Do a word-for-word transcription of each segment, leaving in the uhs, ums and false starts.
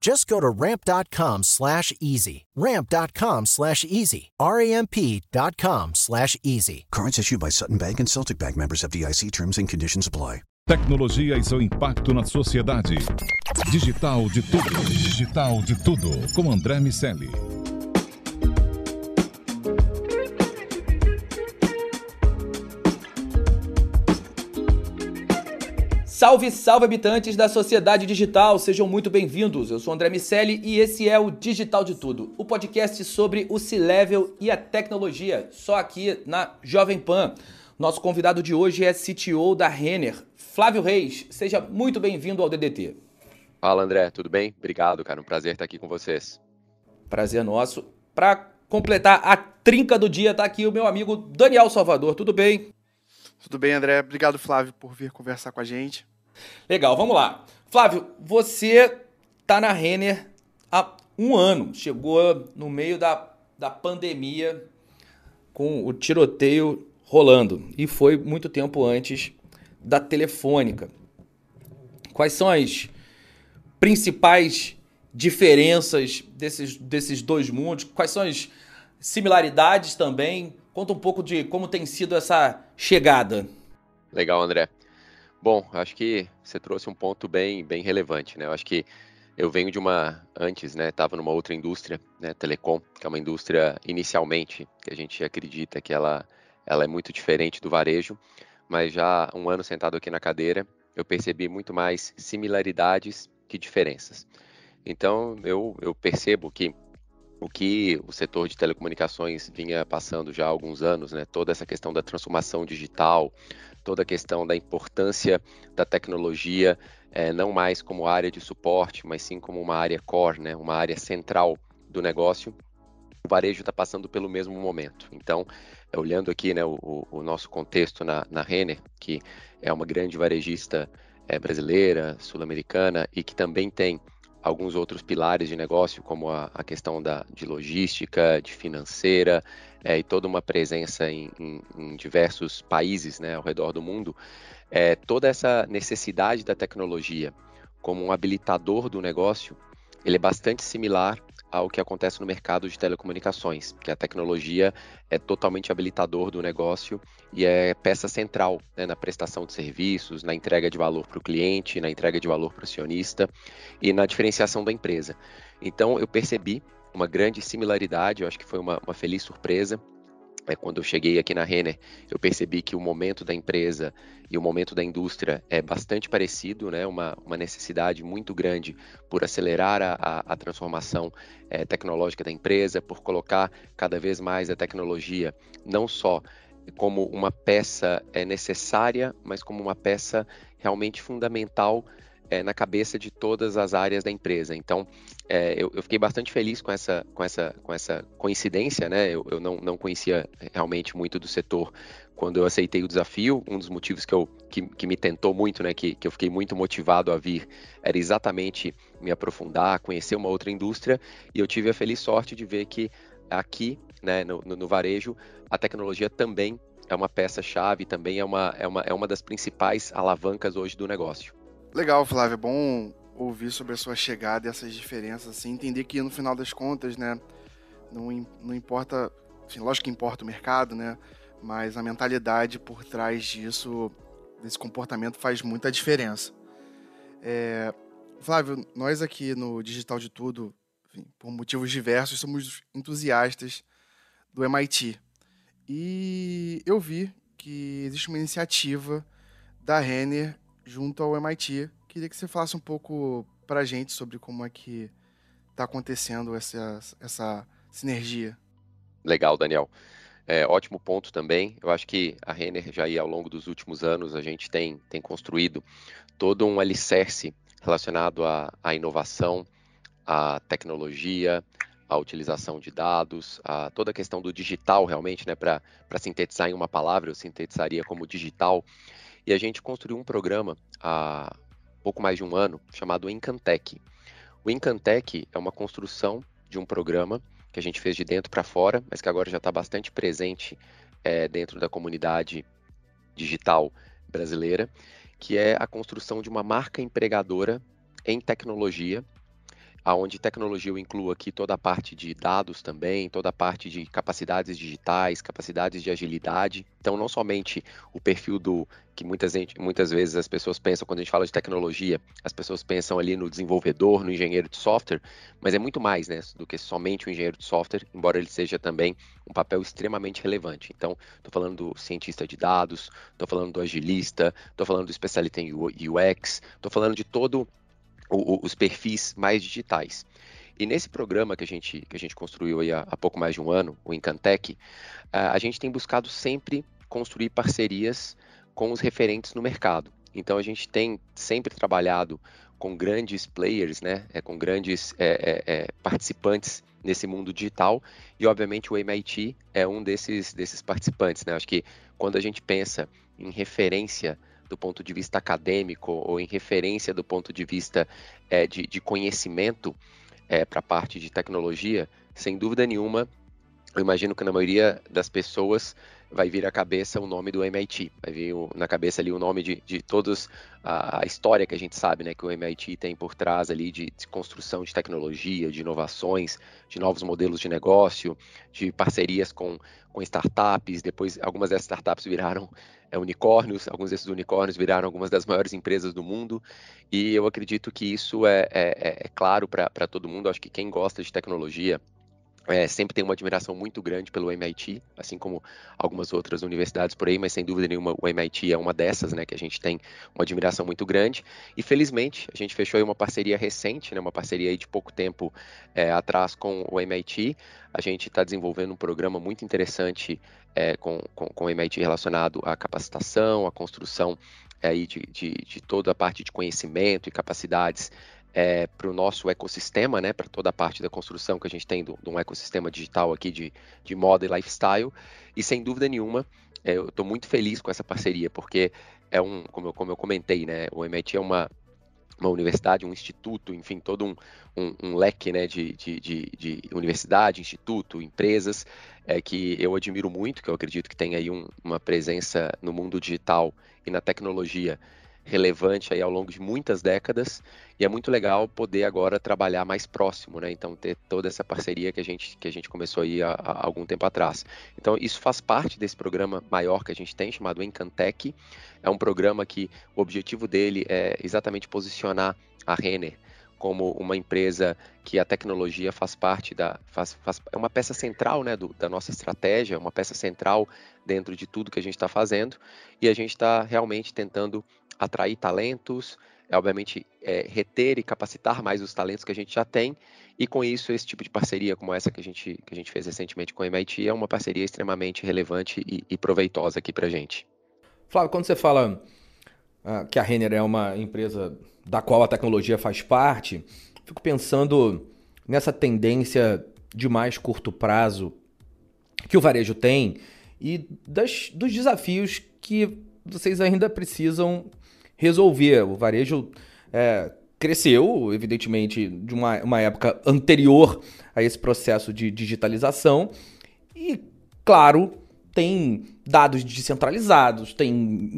Just go to ramp.com slash easy. Ramp.com slash easy. R A M P.com slash easy. Currents issued by Sutton Bank and Celtic Bank, members of D I C, terms and conditions apply. Tecnologia e seu impacto na sociedade. Digital de tudo. Digital de tudo. Com André Miceli. Salve, salve habitantes da sociedade digital, sejam muito bem-vindos. Eu sou André Miceli e esse é o Digital de Tudo, o podcast sobre o C-Level e a tecnologia, só aqui na Jovem Pan. Nosso convidado de hoje é C T O da Renner, Flávio Reis. Seja muito bem-vindo ao D D T. Fala, André, tudo bem? Obrigado, cara, um prazer estar aqui com vocês. Prazer nosso. Para completar a trinca do dia, tá aqui o meu amigo Daniel Salvador, tudo bem? Tudo bem, André. Obrigado, Flávio, por vir conversar com a gente. Legal, vamos lá. Flávio, você está na Renner há um ano. Chegou no meio da, da pandemia com o tiroteio rolando. E foi muito tempo antes da Telefônica. Quais são as principais diferenças desses, desses dois mundos? Quais são as similaridades também? Conta um pouco de como tem sido essa chegada. Legal, André. Bom, acho que você trouxe um ponto bem, bem relevante, né? Eu acho que eu venho de uma, antes, né, estava numa outra indústria, né, telecom, que é uma indústria inicialmente, que a gente acredita que ela, ela é muito diferente do varejo, mas já um ano sentado aqui na cadeira, eu percebi muito mais similaridades que diferenças. Então, eu, eu percebo que o que o setor de telecomunicações vinha passando já há alguns anos, né? Toda essa questão da transformação digital, toda a questão da importância da tecnologia, é, não mais como área de suporte, mas sim como uma área core, né? Uma área central do negócio. O varejo está passando pelo mesmo momento. Então, olhando aqui, né, o, o nosso contexto na, na Renner, que é uma grande varejista é, brasileira, sul-americana, e que também tem alguns outros pilares de negócio, como a, a questão da, de logística, de financeira, é, e toda uma presença em, em, em diversos países, né, ao redor do mundo, é, toda essa necessidade da tecnologia como um habilitador do negócio, ele é bastante similar ao que acontece no mercado de telecomunicações, que a tecnologia é totalmente habilitador do negócio e é peça central, né, na prestação de serviços, na entrega de valor para o cliente, na entrega de valor para o acionista e na diferenciação da empresa. Então, eu percebi uma grande similaridade, eu acho que foi uma, uma feliz surpresa. É, quando eu cheguei aqui na Renner, eu percebi que o momento da empresa e o momento da indústria é bastante parecido, né? Uma, uma necessidade muito grande por acelerar a, a, a transformação é, tecnológica da empresa, por colocar cada vez mais a tecnologia, não só como uma peça é, necessária, mas como uma peça realmente fundamental é, na cabeça de todas as áreas da empresa. Então, É, eu, eu fiquei bastante feliz com essa, com essa, com essa coincidência, né? Eu, eu não, não conhecia realmente muito do setor quando eu aceitei o desafio. Um dos motivos que, eu, que, que me tentou muito, né? Que, que eu fiquei muito motivado a vir, era exatamente me aprofundar, conhecer uma outra indústria. E eu tive a feliz sorte de ver que aqui, né, no, no, no varejo, a tecnologia também é uma peça-chave, também é uma, é, uma, é uma das principais alavancas hoje do negócio. Legal, Flávio. Bom ouvir sobre a sua chegada e essas diferenças, assim, entender que no final das contas, né, não, não importa, assim, lógico que importa o mercado, né, mas a mentalidade por trás disso, desse comportamento, faz muita diferença. É, Flávio, nós aqui no Digital de Tudo, enfim, por motivos diversos, somos entusiastas do M I T. E eu vi que existe uma iniciativa da Renner junto ao M I T. Queria que você falasse um pouco para a gente sobre como é que está acontecendo essa, essa sinergia. Legal, Daniel. É, ótimo ponto também. Eu acho que a Renner já aí, ao longo dos últimos anos, a gente tem, tem construído todo um alicerce relacionado à, à inovação, à tecnologia, à utilização de dados, a toda a questão do digital realmente, né? Para sintetizar em uma palavra, eu sintetizaria como digital. E a gente construiu um programa há pouco mais de um ano chamado Encantec. O Encantec é uma construção de um programa que a gente fez de dentro para fora, mas que agora já está bastante presente é, dentro da comunidade digital brasileira, que é a construção de uma marca empregadora em tecnologia, onde tecnologia eu incluo aqui toda a parte de dados também, toda a parte de capacidades digitais, capacidades de agilidade. Então, não somente o perfil do que muitas, muitas vezes as pessoas pensam, quando a gente fala de tecnologia, as pessoas pensam ali no desenvolvedor, no engenheiro de software, mas é muito mais, né, do que somente o engenheiro de software, embora ele seja também um papel extremamente relevante. Então, estou falando do cientista de dados, estou falando do agilista, estou falando do especialista em U X, estou falando de todo O, os perfis mais digitais. E nesse programa que a gente, que a gente construiu aí há, há pouco mais de um ano, o Encantec, a, a gente tem buscado sempre construir parcerias com os referentes no mercado. Então, a gente tem sempre trabalhado com grandes players, né? É, com grandes é, é, é, participantes nesse mundo digital, e, obviamente, o M I T é um desses, desses participantes, né? Acho que quando a gente pensa em referência do ponto de vista acadêmico ou em referência do ponto de vista é, de, de conhecimento é, para a parte de tecnologia, sem dúvida nenhuma, eu imagino que na maioria das pessoas vai vir à cabeça o nome do M I T, vai vir o, na cabeça ali o nome de, de toda a, a história que a gente sabe, né, que o M I T tem por trás ali de, de construção de tecnologia, de inovações, de novos modelos de negócio, de parcerias com, com startups. Depois algumas dessas startups viraram é, unicórnios, alguns desses unicórnios viraram algumas das maiores empresas do mundo, e eu acredito que isso é, é, é claro para todo mundo. Acho que quem gosta de tecnologia É, sempre tem uma admiração muito grande pelo M I T, assim como algumas outras universidades por aí, mas sem dúvida nenhuma o M I T é uma dessas, né, que a gente tem uma admiração muito grande. E felizmente a gente fechou aí uma parceria recente, né, uma parceria aí de pouco tempo é, atrás com o M I T. A gente está desenvolvendo um programa muito interessante é, com, com, com o M I T relacionado à capacitação, à construção é, de, de, de toda a parte de conhecimento e capacidades É, para o nosso ecossistema, né, para toda a parte da construção que a gente tem de um ecossistema digital aqui de, de moda e lifestyle. E sem dúvida nenhuma, é, eu estou muito feliz com essa parceria, porque é um, como eu, como eu comentei, né, o M I T é uma, uma universidade, um instituto, enfim, todo um, um, um leque, né, de, de, de, de universidade, instituto, empresas, é, que eu admiro muito, que eu acredito que tem aí um, uma presença no mundo digital e na tecnologia relevante aí ao longo de muitas décadas, e é muito legal poder agora trabalhar mais próximo, né? Então, ter toda essa parceria que a gente, que a gente começou aí há, há algum tempo atrás. Então, isso faz parte desse programa maior que a gente tem, chamado Encantec. É um programa que o objetivo dele é exatamente posicionar a Renner como uma empresa que a tecnologia faz parte da... Faz, faz, é uma peça central, né, do, da nossa estratégia, uma peça central dentro de tudo que a gente está fazendo, e a gente está realmente tentando atrair talentos, obviamente é, reter e capacitar mais os talentos que a gente já tem, e com isso esse tipo de parceria como essa que a gente, que a gente fez recentemente com o M I T é uma parceria extremamente relevante e, e proveitosa aqui para a gente. Flávio, quando você fala ah, que a Renner é uma empresa da qual a tecnologia faz parte, fico pensando nessa tendência de mais curto prazo que o varejo tem e das, dos desafios que vocês ainda precisam resolver. O varejo é, cresceu, evidentemente, de uma, uma época anterior a esse processo de digitalização e, claro, tem dados descentralizados, tem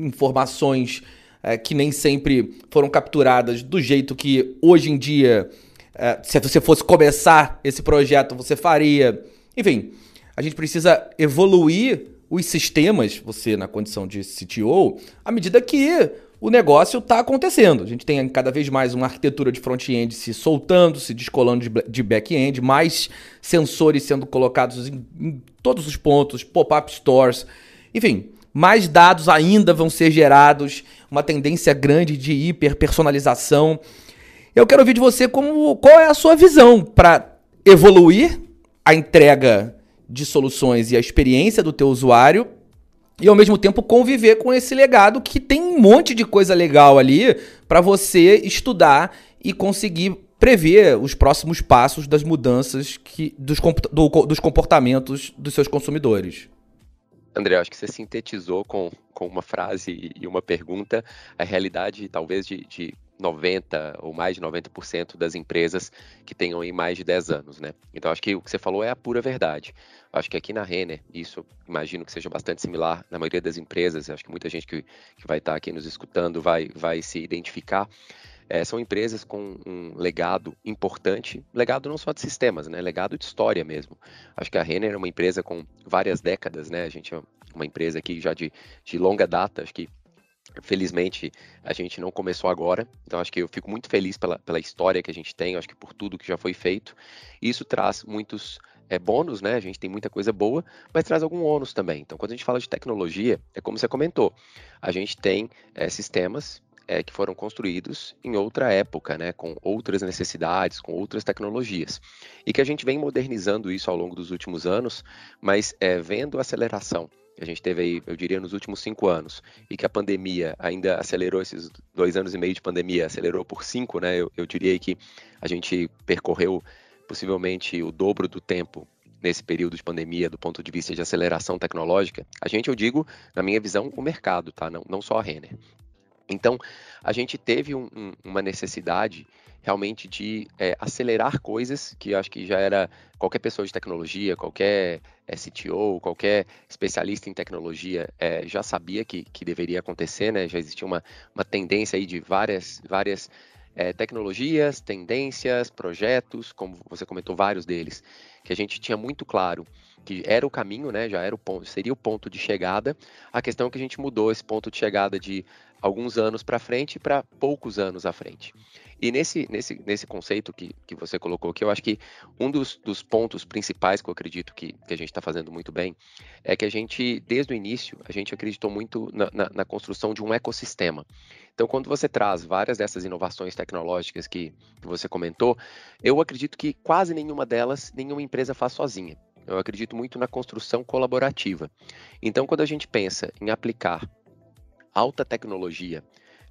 informações é, que nem sempre foram capturadas do jeito que hoje em dia, é, se você fosse começar esse projeto, você faria. Enfim, a gente precisa evoluir os sistemas, você na condição de C T O, à medida que o negócio está acontecendo. A gente tem cada vez mais uma arquitetura de front-end se soltando, se descolando de back-end, mais sensores sendo colocados em, em todos os pontos, pop-up stores, enfim, mais dados ainda vão ser gerados, uma tendência grande de hiperpersonalização. Eu quero ouvir de você como, qual é a sua visão para evoluir a entrega de soluções e a experiência do teu usuário e, ao mesmo tempo, conviver com esse legado que tem um monte de coisa legal ali para você estudar e conseguir prever os próximos passos das mudanças que, dos, do, dos comportamentos dos seus consumidores. André, acho que você sintetizou com, com uma frase e uma pergunta a realidade, talvez, de... de... noventa por cento ou mais de noventa por cento das empresas que tenham aí mais de dez anos, né? Então, acho que o que você falou é a pura verdade. Acho que aqui na Renner, isso imagino que seja bastante similar na maioria das empresas, acho que muita gente que, que vai estar aqui nos escutando vai, vai se identificar. É, são empresas com um legado importante, legado não só de sistemas, né? Legado de história mesmo. Acho que a Renner é uma empresa com várias décadas, né? A gente é uma empresa aqui já de, de longa data, acho que felizmente, a gente não começou agora, então acho que eu fico muito feliz pela, pela história que a gente tem, acho que por tudo que já foi feito. Isso traz muitos é, bônus, né? A gente tem muita coisa boa, mas traz algum ônus também. Então, quando a gente fala de tecnologia, é como você comentou, a gente tem é, sistemas é, que foram construídos em outra época, né? Com outras necessidades, com outras tecnologias. E que a gente vem modernizando isso ao longo dos últimos anos, mas é, vendo a aceleração que a gente teve aí, eu diria, nos últimos cinco anos, e que a pandemia ainda acelerou, esses dois anos e meio de pandemia, acelerou por cinco, né? Eu, eu diria que a gente percorreu possivelmente o dobro do tempo nesse período de pandemia, do ponto de vista de aceleração tecnológica. A gente, eu digo, na minha visão, o mercado, tá? Não, não só a Renner. Então, a gente teve um, um, uma necessidade realmente de é, acelerar coisas que eu acho que já era qualquer pessoa de tecnologia, qualquer C T O, qualquer especialista em tecnologia é, já sabia que, que deveria acontecer, né? Já existia uma, uma tendência aí de várias, várias é, tecnologias, tendências, projetos, como você comentou, vários deles, que a gente tinha muito claro que era o caminho, né? Já era o ponto, seria o ponto de chegada. A questão é que a gente mudou esse ponto de chegada de alguns anos para frente para poucos anos à frente. E nesse, nesse, nesse conceito que, que você colocou aqui, eu acho que um dos, dos pontos principais que eu acredito que, que a gente está fazendo muito bem é que a gente, desde o início, a gente acreditou muito na, na, na construção de um ecossistema. Então, quando você traz várias dessas inovações tecnológicas que, que você comentou, eu acredito que quase nenhuma delas, nenhuma empresa faz sozinha. Eu acredito muito na construção colaborativa. Então, quando a gente pensa em aplicar alta tecnologia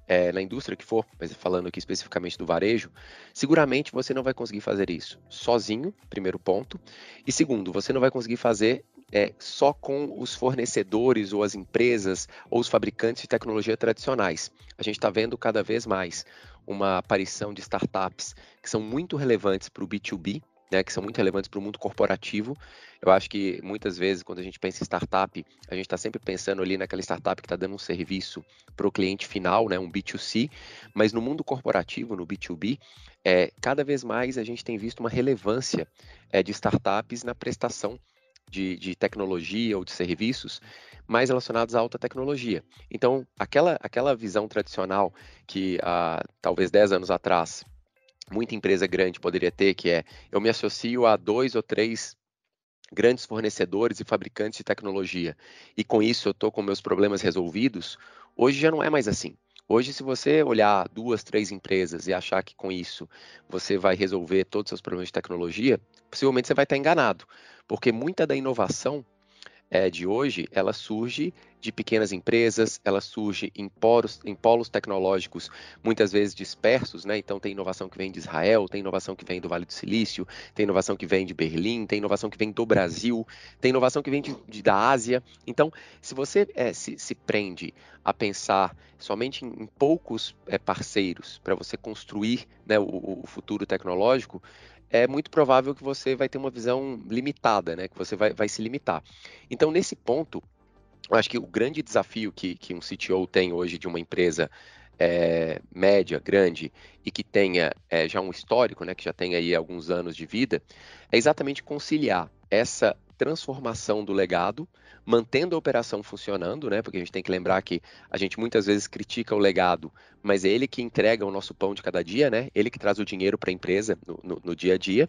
é, na indústria que for, mas falando aqui especificamente do varejo, seguramente você não vai conseguir fazer isso sozinho, primeiro ponto, e segundo, você não vai conseguir fazer é, só com os fornecedores ou as empresas ou os fabricantes de tecnologia tradicionais. A gente está vendo cada vez mais uma aparição de startups que são muito relevantes para o B dois B, né, que são muito relevantes para o mundo corporativo. Eu acho que muitas vezes quando a gente pensa em startup, a gente está sempre pensando ali naquela startup que está dando um serviço para o cliente final, né, um B dois C, mas no mundo corporativo, no B dois B, é, cada vez mais a gente tem visto uma relevância é, de startups na prestação de, de tecnologia ou de serviços mais relacionados à alta tecnologia. Então, aquela, aquela visão tradicional que ah, talvez dez anos atrás muita empresa grande poderia ter, que é, eu me associo a dois ou três grandes fornecedores e fabricantes de tecnologia, e com isso eu estou com meus problemas resolvidos, hoje já não é mais assim. Hoje, se você olhar duas, três empresas e achar que com isso você vai resolver todos os seus problemas de tecnologia, possivelmente você vai estar enganado, porque muita da inovação é, de hoje, ela surge de pequenas empresas, ela surge em polos, em polos tecnológicos muitas vezes dispersos, né? Então tem inovação que vem de Israel, tem inovação que vem do Vale do Silício, tem inovação que vem de Berlim, tem inovação que vem do Brasil, tem inovação que vem de, de, da Ásia. Então, se você é, se, se prende a pensar somente em, em poucos é, parceiros para você construir, né, o, o futuro tecnológico, é muito provável que você vai ter uma visão limitada, né? Que você vai, vai se limitar. Então, nesse ponto, eu acho que o grande desafio que, que um C T O tem hoje de uma empresa é, média, grande, e que tenha é, já um histórico, né? Que já tenha aí alguns anos de vida, é exatamente conciliar essa transformação do legado, mantendo a operação funcionando, né? Porque a gente tem que lembrar que a gente muitas vezes critica o legado, mas é ele que entrega o nosso pão de cada dia, né? Ele que traz o dinheiro para a empresa no, no, no dia a dia.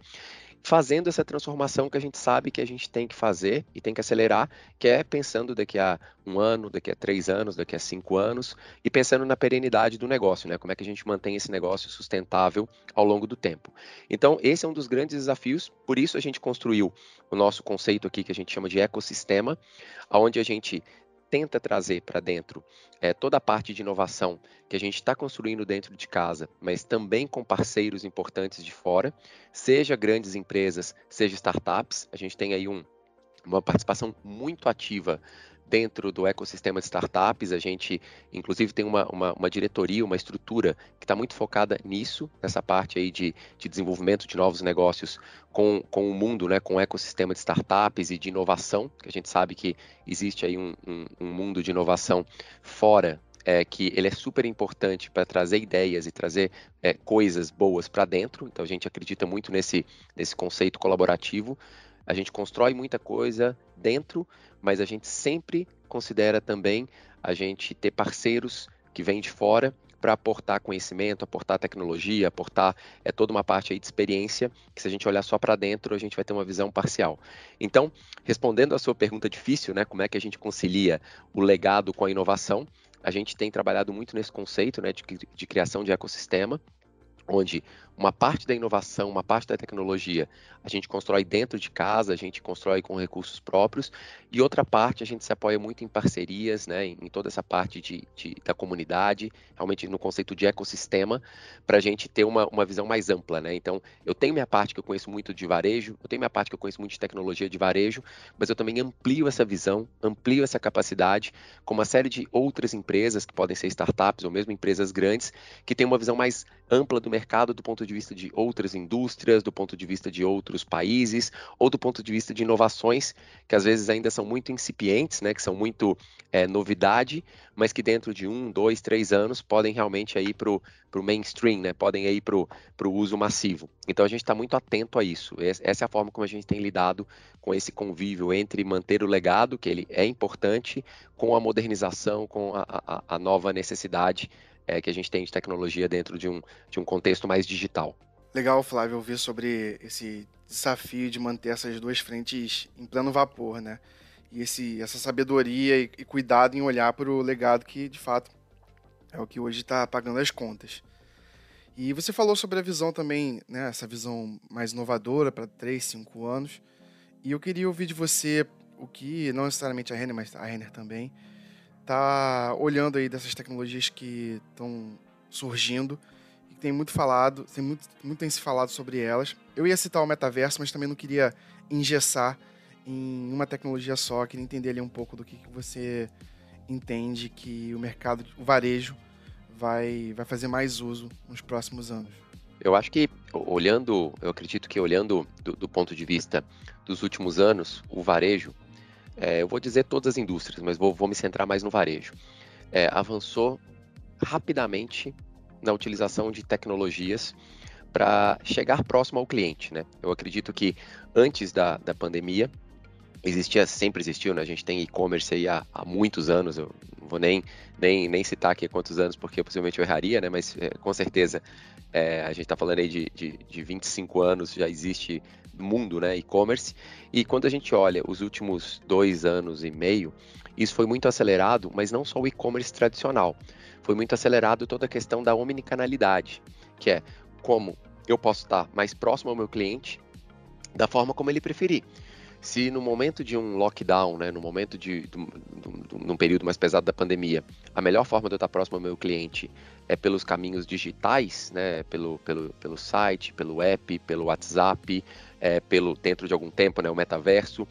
fazendo essa transformação que a gente sabe que a gente tem que fazer e tem que acelerar, que é pensando daqui a um ano, daqui a três anos, daqui a cinco anos, e pensando na perenidade do negócio, né? Como é que a gente mantém esse negócio sustentável ao longo do tempo. Então, esse é um dos grandes desafios, por isso a gente construiu o nosso conceito aqui, que a gente chama de ecossistema, onde a gente tenta trazer para dentro é, toda a parte de inovação que a gente está construindo dentro de casa, mas também com parceiros importantes de fora, seja grandes empresas, seja startups. A gente tem aí um, uma participação muito ativa dentro do ecossistema de startups. A gente, inclusive, tem uma, uma, uma diretoria, uma estrutura que está muito focada nisso, nessa parte aí de, de desenvolvimento de novos negócios com, com o mundo, né, com o ecossistema de startups e de inovação, que a gente sabe que existe aí um, um, um mundo de inovação fora, é, que ele é super importante para trazer ideias e trazer é, coisas boas para dentro. Então, a gente acredita muito nesse, nesse conceito colaborativo. A gente constrói muita coisa dentro, mas a gente sempre considera também a gente ter parceiros que vêm de fora para aportar conhecimento, aportar tecnologia, aportar é, toda uma parte aí de experiência, que se a gente olhar só para dentro, a gente vai ter uma visão parcial. Então, respondendo à sua pergunta difícil, né, como é que a gente concilia o legado com a inovação, a gente tem trabalhado muito nesse conceito, né, de, de criação de ecossistema, onde uma parte da inovação, uma parte da tecnologia, a gente constrói dentro de casa, a gente constrói com recursos próprios, e outra parte a gente se apoia muito em parcerias, né, em toda essa parte de, de, da comunidade, realmente no conceito de ecossistema, para a gente ter uma, uma visão mais ampla, né? Então, eu tenho minha parte que eu conheço muito de varejo, eu tenho minha parte que eu conheço muito de tecnologia de varejo, mas eu também amplio essa visão, amplio essa capacidade com uma série de outras empresas, que podem ser startups ou mesmo empresas grandes, que têm uma visão mais ampla do mercado, mercado do ponto de vista de outras indústrias, do ponto de vista de outros países, ou do ponto de vista de inovações, que às vezes ainda são muito incipientes, né, que são muito é, novidade, mas que dentro de um, dois, três anos podem realmente ir para o mainstream, né, podem ir para o uso massivo. Então a gente está muito atento a isso. Essa é a forma como a gente tem lidado com esse convívio entre manter o legado, que ele é importante, com a modernização, com a, a, a nova necessidade que a gente tem de tecnologia dentro de um, de um contexto mais digital. Legal, Flávio, ouvir sobre esse desafio de manter essas duas frentes em pleno vapor, né? E esse, essa sabedoria e, e cuidado em olhar para o legado que, de fato, é o que hoje está pagando as contas. E você falou sobre a visão também, né? Essa visão mais inovadora para três, cinco anos. E eu queria ouvir de você o que, não necessariamente a Renner, mas a Renner também, tá olhando aí dessas tecnologias que estão surgindo e tem muito falado, tem muito, muito tem se falado sobre elas. Eu ia citar o metaverso, mas também não queria engessar em uma tecnologia só, queria entender ali um pouco do que, que você entende que o mercado, o varejo, vai, vai fazer mais uso nos próximos anos. Eu acho que olhando, eu acredito que olhando do, do ponto de vista dos últimos anos, o varejo, É, eu vou dizer todas as indústrias, mas vou, vou me centrar mais no varejo. É, avançou rapidamente na utilização de tecnologias para chegar próximo ao cliente, né? Eu acredito que antes da, da pandemia, existia, sempre existiu, né? A gente tem e-commerce aí há, há muitos anos, eu não vou nem, nem, nem citar aqui quantos anos, porque possivelmente eu erraria, né? Mas é, com certeza é, a gente está falando aí de, de, de vinte e cinco anos, já existe mundo, né, e-commerce, e quando a gente olha os últimos dois anos e meio, isso foi muito acelerado, mas não só o e-commerce tradicional, foi muito acelerado toda a questão da omnicanalidade, que é como eu posso estar mais próximo ao meu cliente da forma como ele preferir. Se no momento de um lockdown, né, no momento de, de, de, de um período mais pesado da pandemia, a melhor forma de eu estar próximo ao meu cliente é pelos caminhos digitais, né, pelo, pelo, pelo site, pelo app, pelo WhatsApp, é, pelo, dentro de algum tempo, né, o metaverso,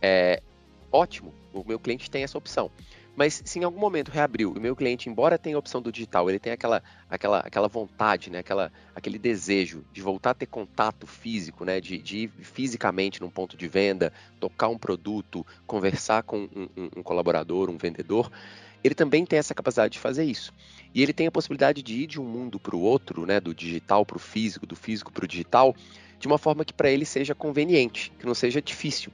é, ótimo, o meu cliente tem essa opção. Mas se em algum momento reabriu e o meu cliente, embora tenha a opção do digital, ele tem aquela, aquela, aquela vontade, né? aquela, aquele desejo de voltar a ter contato físico, né? de, de ir fisicamente num ponto de venda, tocar um produto, conversar com um, um, um colaborador, um vendedor, ele também tem essa capacidade de fazer isso. E ele tem a possibilidade de ir de um mundo para o outro, né? do digital para o físico, do físico para o digital, de uma forma que para ele seja conveniente, que não seja difícil.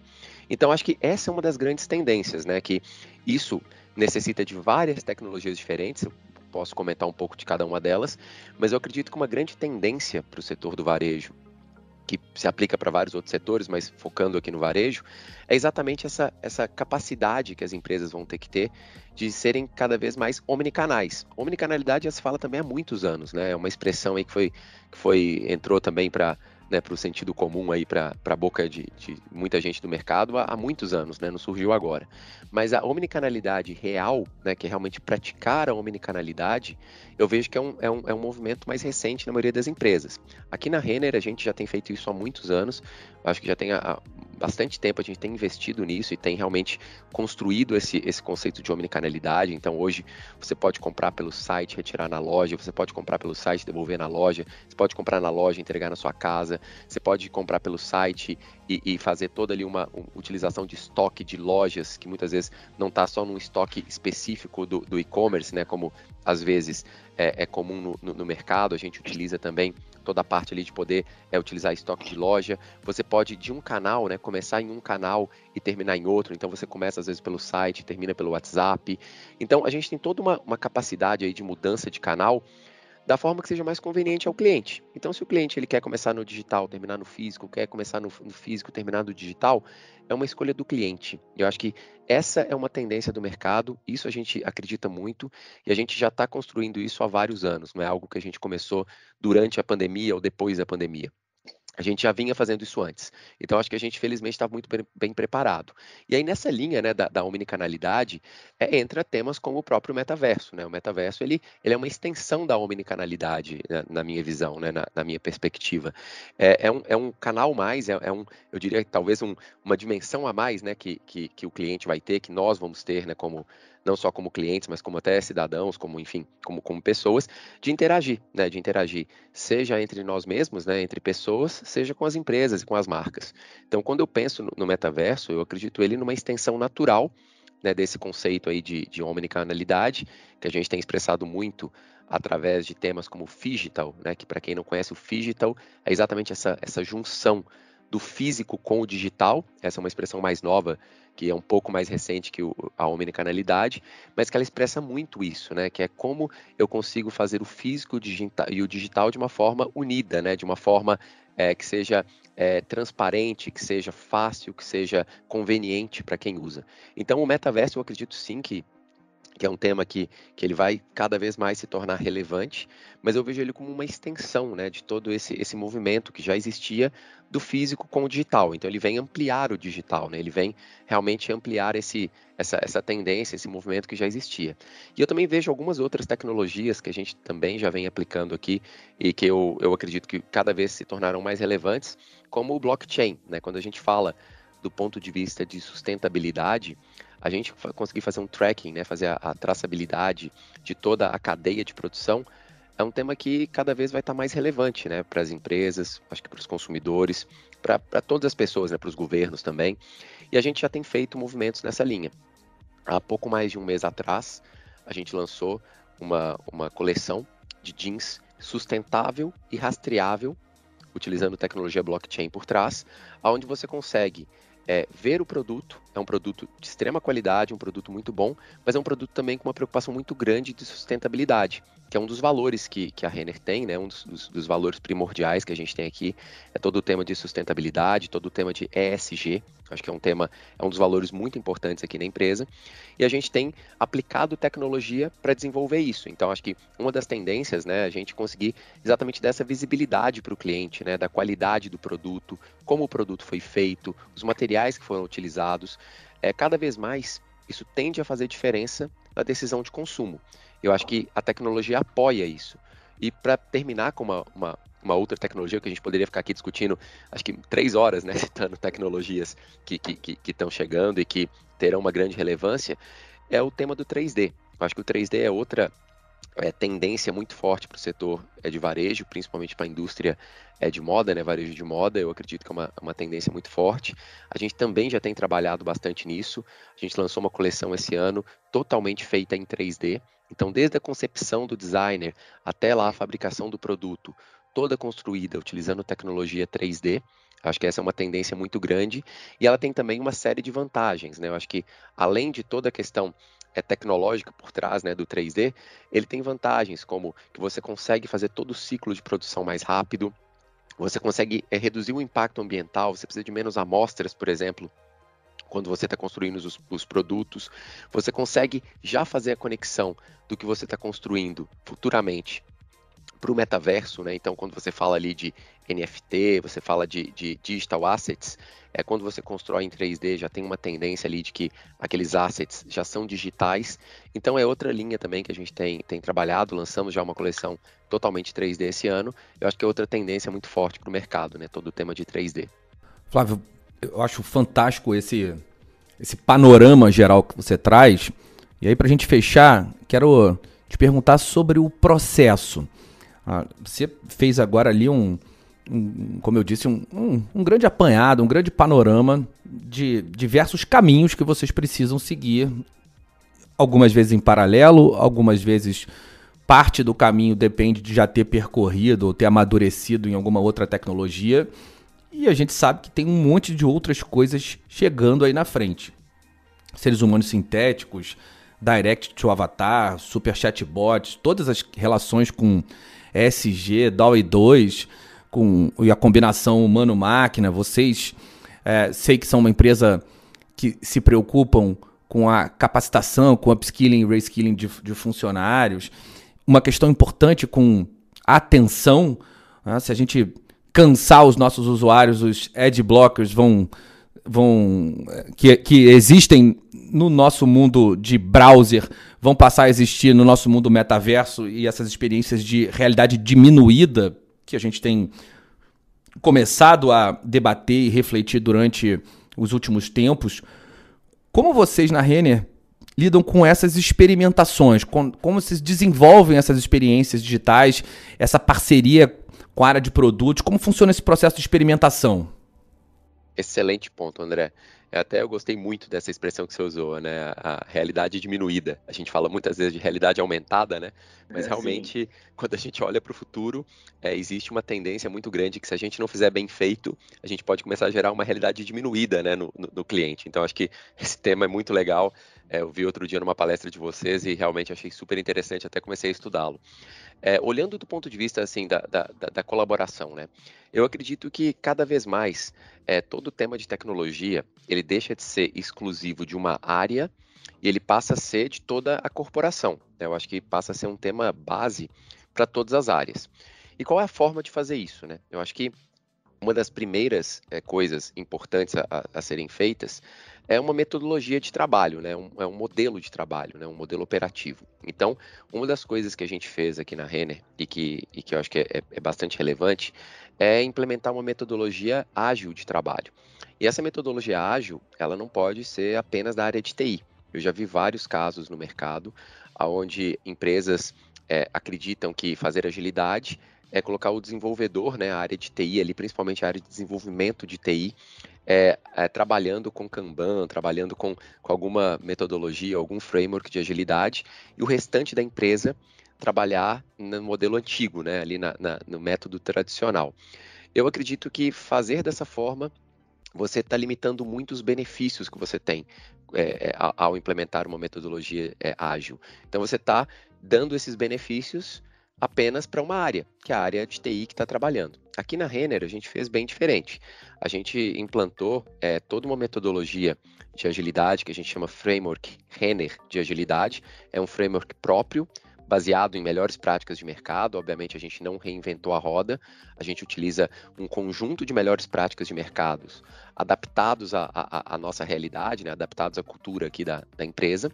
Então, acho que essa é uma das grandes tendências, né? que isso necessita de várias tecnologias diferentes, eu posso comentar um pouco de cada uma delas, mas eu acredito que uma grande tendência para o setor do varejo, que se aplica para vários outros setores, mas focando aqui no varejo, é exatamente essa, essa capacidade que as empresas vão ter que ter de serem cada vez mais omnicanais. Omnicanalidade já se fala também há muitos anos, né? É uma expressão aí que, foi, que foi, entrou também para né, o sentido comum, para a boca de, de muita gente do mercado há, há muitos anos, né? Não surgiu agora. Mas a omnicanalidade real, né, que é realmente praticar a omnicanalidade, eu vejo que é um, é, um, é um movimento mais recente na maioria das empresas. Aqui na Renner a gente já tem feito isso há muitos anos, acho que já tem há bastante tempo a gente tem investido nisso e tem realmente construído esse, esse conceito de omnicanalidade. Então hoje você pode comprar pelo site, retirar na loja, você pode comprar pelo site, devolver na loja, você pode comprar na loja, entregar na sua casa, você pode comprar pelo site e, e fazer toda ali uma, uma utilização de estoque de lojas, que muitas vezes não está só num estoque específico do, do e-commerce, né, como às vezes é, é comum no, no, no mercado. A gente utiliza também toda a parte ali de poder é, utilizar estoque de loja. Você pode de um canal, né, começar em um canal e terminar em outro, então você começa às vezes pelo site, termina pelo WhatsApp. Então a gente tem toda uma, uma capacidade aí de mudança de canal da forma que seja mais conveniente ao cliente. Então, se o cliente ele quer começar no digital, terminar no físico, quer começar no, no físico, terminar no digital, é uma escolha do cliente. Eu acho que essa é uma tendência do mercado, isso a gente acredita muito, e a gente já está construindo isso há vários anos, não é algo que a gente começou durante a pandemia ou depois da pandemia. A gente já vinha fazendo isso antes. Então, acho que a gente, felizmente, está muito bem, bem preparado. E aí, nessa linha né, da, da omnicanalidade, é, entra temas como o próprio metaverso. Né? O metaverso ele, ele é uma extensão da omnicanalidade, né, na minha visão, né, na, na minha perspectiva. É, é, um, é um canal mais, é, é um, eu diria, talvez um, uma dimensão a mais né, que, que, que o cliente vai ter, que nós vamos ter, né, como, não só como clientes, mas como até cidadãos, como, enfim, como, como pessoas, de interagir, né, de interagir, seja entre nós mesmos, né, entre pessoas, seja com as empresas e com as marcas. Então, quando eu penso no metaverso, eu acredito ele numa extensão natural, né, desse conceito aí de, de omnicanalidade, que a gente tem expressado muito através de temas como o Phygital, né, que para quem não conhece o Phygital, é exatamente essa, essa junção do físico com o digital. Essa é uma expressão mais nova, que é um pouco mais recente que o, a omnicanalidade, mas que ela expressa muito isso, né? Que é como eu consigo fazer o físico e o digital de uma forma unida, né? De uma forma é, que seja é, transparente, que seja fácil, que seja conveniente para quem usa. Então, o metaverso, eu acredito sim que que é um tema que, que ele vai cada vez mais se tornar relevante, mas eu vejo ele como uma extensão né, de todo esse, esse movimento que já existia do físico com o digital. Então ele vem ampliar o digital, né, ele vem realmente ampliar esse, essa, essa tendência, esse movimento que já existia. E eu também vejo algumas outras tecnologias que a gente também já vem aplicando aqui e que eu, eu acredito que cada vez se tornarão mais relevantes, como o blockchain. Né, quando a gente fala do ponto de vista de sustentabilidade, a gente conseguir fazer um tracking, né, fazer a, a traçabilidade de toda a cadeia de produção, é um tema que cada vez vai estar mais relevante né, para as empresas, acho que para os consumidores, para todas as pessoas, né, para os governos também. E a gente já tem feito movimentos nessa linha. Há pouco mais de um mês atrás, a gente lançou uma, uma coleção de jeans sustentável e rastreável, utilizando tecnologia blockchain por trás, onde você consegue É, ver o produto. É um produto de extrema qualidade, um produto muito bom, mas é um produto também com uma preocupação muito grande de sustentabilidade, que é um dos valores que, que a Renner tem, né? Um dos, dos valores primordiais que a gente tem aqui é todo o tema de sustentabilidade, todo o tema de E S G, acho que é um tema, é um dos valores muito importantes aqui na empresa, e a gente tem aplicado tecnologia para desenvolver isso. Então, acho que uma das tendências, né, a gente conseguir exatamente dessa visibilidade para o cliente, né, da qualidade do produto, como o produto foi feito, os materiais que foram utilizados. É, cada vez mais isso tende a fazer diferença na decisão de consumo. Eu acho que a tecnologia apoia isso. E para terminar com uma, uma, uma outra tecnologia, que a gente poderia ficar aqui discutindo, acho que três horas, né, citando tecnologias que estão que, que, que chegando e que terão uma grande relevância, é o tema do três D. Eu acho que o três D é outra é, tendência muito forte para o setor é, de varejo, principalmente para a indústria é, de moda, né, varejo de moda. Eu acredito que é uma, uma tendência muito forte. A gente também já tem trabalhado bastante nisso. A gente lançou uma coleção esse ano totalmente feita em três D. Então, desde a concepção do designer até lá a fabricação do produto, toda construída utilizando tecnologia três D, acho que essa é uma tendência muito grande e ela tem também uma série de vantagens, né? Eu acho que, além de toda a questão é, tecnológica por trás, né, do três D, ele tem vantagens como que você consegue fazer todo o ciclo de produção mais rápido, Você consegue é, reduzir o impacto ambiental, você precisa de menos amostras, por exemplo, quando você está construindo os, os produtos. Você consegue já fazer a conexão do que você está construindo futuramente para o metaverso, né? Então, quando você fala ali de N F T, você fala de, de digital assets, é quando você constrói em três D, já tem uma tendência ali de que aqueles assets já são digitais. Então, é outra linha também que a gente tem, tem trabalhado, lançamos já uma coleção totalmente três D esse ano. Eu acho que é outra tendência muito forte para o mercado, né? Todo o tema de três D. Flávio, eu acho fantástico esse, esse panorama geral que você traz. E aí, para a gente fechar, quero te perguntar sobre o processo. Ah, você fez agora ali um, um como eu disse, um, um, um grande apanhado, um grande panorama de diversos caminhos que vocês precisam seguir, algumas vezes em paralelo, algumas vezes parte do caminho depende de já ter percorrido ou ter amadurecido em alguma outra tecnologia. E a gente sabe que tem um monte de outras coisas chegando aí na frente. Seres humanos sintéticos, direct to avatar, super chatbots, todas as relações com E S G, Dall-E dois, com, e a combinação humano-máquina. Vocês, é, sei que são uma empresa que se preocupam com a capacitação, com upskilling e reskilling de, de funcionários. Uma questão importante com atenção, né? Se a gente cansar os nossos usuários, os ad blockers vão, vão, que, que existem no nosso mundo de browser, vão passar a existir no nosso mundo metaverso, e essas experiências de realidade diminuída que a gente tem começado a debater e refletir durante os últimos tempos. Como vocês na Renner lidam com essas experimentações? Com, como vocês desenvolvem essas experiências digitais, essa parceria com a área de produtos? Como funciona esse processo de experimentação? Excelente ponto, André. Até eu gostei muito dessa expressão que você usou, né? A realidade diminuída. A gente fala muitas vezes de realidade aumentada, né? Mas é, realmente, sim. Quando a gente olha para o futuro, é, existe uma tendência muito grande que, se a gente não fizer bem feito, a gente pode começar a gerar uma realidade diminuída, né, no, no, no cliente. Então, acho que esse tema é muito legal. É, eu vi outro dia numa palestra de vocês e realmente achei super interessante, até comecei a estudá-lo. É, olhando do ponto de vista assim, da, da, da colaboração, né? Eu acredito que cada vez mais é, todo o tema de tecnologia, ele deixa de ser exclusivo de uma área e ele passa a ser de toda a corporação, né? Eu acho que passa a ser um tema base para todas as áreas. E qual é a forma de fazer isso, né? Eu acho que uma das primeiras é, coisas importantes a, a, a serem feitas é uma metodologia de trabalho, né? um, é um modelo de trabalho, né? Um modelo operativo. Então, uma das coisas que a gente fez aqui na Renner e que, e que eu acho que é, é bastante relevante é implementar uma metodologia ágil de trabalho. E essa metodologia ágil, ela não pode ser apenas da área de T I. Eu já vi vários casos no mercado onde empresas é, acreditam que fazer agilidade é colocar o desenvolvedor, né, a área de T I ali, principalmente a área de desenvolvimento de T I, é, é, trabalhando com Kanban, trabalhando com, com alguma metodologia, algum framework de agilidade, e o restante da empresa trabalhar no modelo antigo, né, ali na, na, no método tradicional. Eu acredito que fazer dessa forma, você está limitando muito os benefícios que você tem é, ao implementar uma metodologia é, ágil. Então, você está dando esses benefícios apenas para uma área, que é a área de T I que está trabalhando. Aqui na Renner, a gente fez bem diferente. A gente implantou é, toda uma metodologia de agilidade, que a gente chama Framework Renner de Agilidade. É um framework próprio, baseado em melhores práticas de mercado. Obviamente, a gente não reinventou a roda. A gente utiliza um conjunto de melhores práticas de mercados adaptados à, à, à nossa realidade, né? Adaptados à cultura aqui da, da empresa,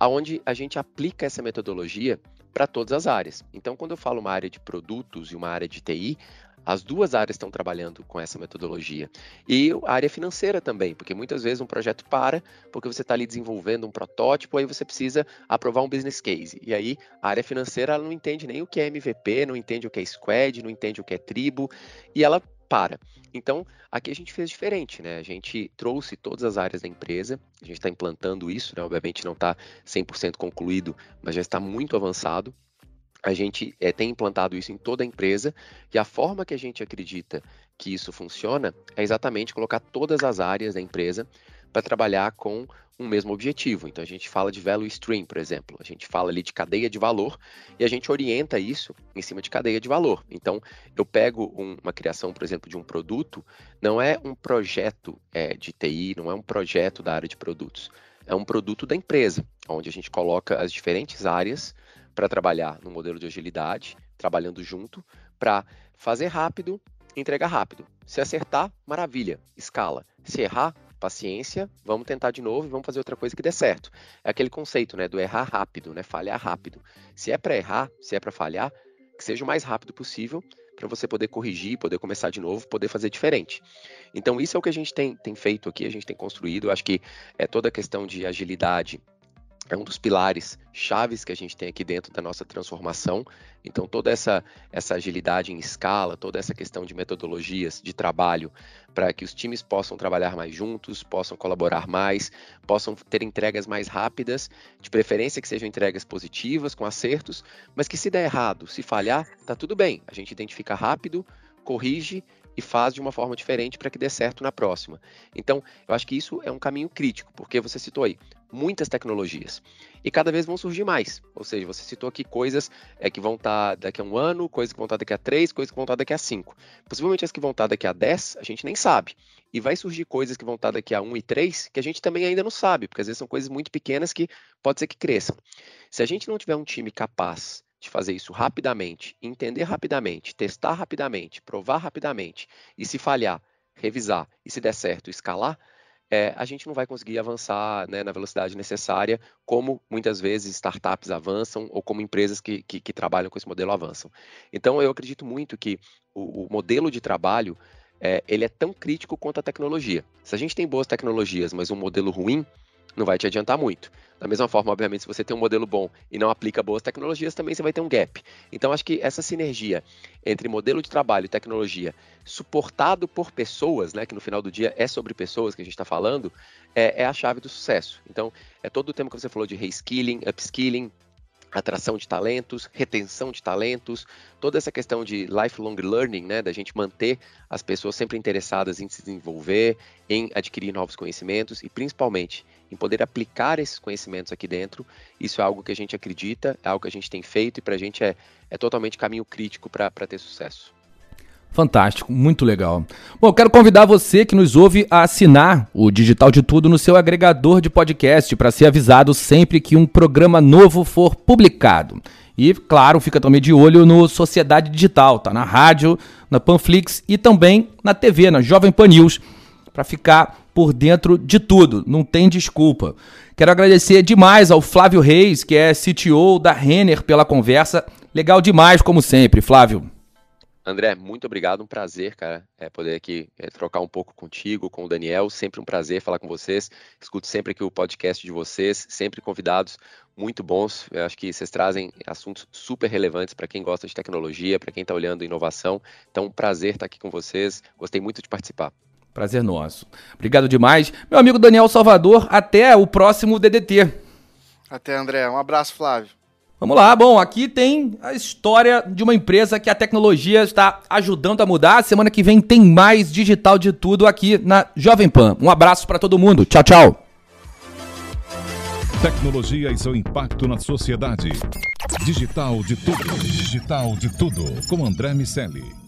onde a gente aplica essa metodologia para todas as áreas. Então, quando eu falo uma área de produtos e uma área de T I, as duas áreas estão trabalhando com essa metodologia. E a área financeira também, porque muitas vezes um projeto para, porque você está ali desenvolvendo um protótipo, aí você precisa aprovar um business case. E aí a área financeira, ela não entende nem o que é M V P, não entende o que é squad, não entende o que é tribo, e ela para. Então, aqui a gente fez diferente, né? A gente trouxe todas as áreas da empresa, a gente está implantando isso, né? Obviamente não está cem por cento concluído, mas já está muito avançado. A gente é, tem implantado isso em toda a empresa, e a forma que a gente acredita que isso funciona é exatamente colocar todas as áreas da empresa para trabalhar com um mesmo objetivo. Então, a gente fala de value stream, por exemplo. A gente fala ali de cadeia de valor e a gente orienta isso em cima de cadeia de valor. Então, eu pego um, uma criação, por exemplo, de um produto, não é um projeto é, de T I, não é um projeto da área de produtos. É um produto da empresa, onde a gente coloca as diferentes áreas para trabalhar no modelo de agilidade, trabalhando junto para fazer rápido, entregar rápido. Se acertar, maravilha, escala. Se errar, paciência, vamos tentar de novo e vamos fazer outra coisa que dê certo. É aquele conceito, né, do errar rápido, né, falhar rápido. Se é para errar, se é para falhar, que seja o mais rápido possível para você poder corrigir, poder começar de novo, poder fazer diferente. Então, isso é o que a gente tem, tem feito aqui, a gente tem construído. Eu acho que é toda a questão de agilidade é um dos pilares chaves que a gente tem aqui dentro da nossa transformação. Então, toda essa, essa agilidade em escala, toda essa questão de metodologias de trabalho para que os times possam trabalhar mais juntos, possam colaborar mais, possam ter entregas mais rápidas, de preferência que sejam entregas positivas, com acertos, mas que se der errado, se falhar, tá tudo bem. A gente identifica rápido, corrige e faz de uma forma diferente para que dê certo na próxima. Então, eu acho que isso é um caminho crítico, porque você citou aí muitas tecnologias e cada vez vão surgir mais. Ou seja, você citou aqui coisas é, que vão estar daqui a um ano, coisas que vão estar daqui a três, coisas que vão estar daqui a cinco. Possivelmente as que vão estar daqui a dez, a gente nem sabe. E vai surgir coisas que vão estar daqui a um e três, que a gente também ainda não sabe, porque às vezes são coisas muito pequenas que pode ser que cresçam. Se a gente não tiver um time capaz de fazer isso rapidamente, entender rapidamente, testar rapidamente, provar rapidamente, e se falhar, revisar, e se der certo, escalar, é, a gente não vai conseguir avançar, né, na velocidade necessária, como muitas vezes startups avançam, ou como empresas que, que, que trabalham com esse modelo avançam. Então, eu acredito muito que o, o modelo de trabalho, é, ele é tão crítico quanto a tecnologia. Se a gente tem boas tecnologias, mas um modelo ruim, não vai te adiantar muito. Da mesma forma, obviamente, se você tem um modelo bom e não aplica boas tecnologias, também você vai ter um gap. Então, acho que essa sinergia entre modelo de trabalho e tecnologia, suportado por pessoas, né, que no final do dia é sobre pessoas que a gente está falando, é, é a chave do sucesso. Então, é todo o tema que você falou de reskilling, upskilling, atração de talentos, retenção de talentos, toda essa questão de lifelong learning, né, da gente manter as pessoas sempre interessadas em se desenvolver, em adquirir novos conhecimentos e, principalmente, em poder aplicar esses conhecimentos aqui dentro. Isso é algo que a gente acredita, é algo que a gente tem feito e para a gente é, é totalmente caminho crítico para ter sucesso. Fantástico, muito legal. Bom, eu quero convidar você que nos ouve a assinar o Digital de Tudo no seu agregador de podcast para ser avisado sempre que um programa novo for publicado. E, claro, fica também de olho no Sociedade Digital, tá? Na rádio, na Panflix e também na T V, na Jovem Pan News, para ficar por dentro de tudo, não tem desculpa. Quero agradecer demais ao Flávio Reis, que é C T O da Renner, pela conversa. Legal demais, como sempre, Flávio. André, muito obrigado, um prazer, cara, é, poder aqui é, trocar um pouco contigo, com o Daniel, sempre um prazer falar com vocês, escuto sempre aqui o podcast de vocês, sempre convidados muito bons, eu acho que vocês trazem assuntos super relevantes para quem gosta de tecnologia, para quem está olhando inovação, então um prazer estar aqui com vocês, gostei muito de participar. Prazer nosso, obrigado demais, meu amigo Daniel Salvador, até o próximo D D T. Até, André, um abraço, Flávio. Vamos lá, bom, aqui tem a história de uma empresa que a tecnologia está ajudando a mudar. Semana que vem tem mais Digital de Tudo aqui na Jovem Pan. Um abraço para todo mundo. Tchau, tchau. Tecnologia e seu impacto na sociedade. Digital de Tudo. Digital de Tudo com André Miceli.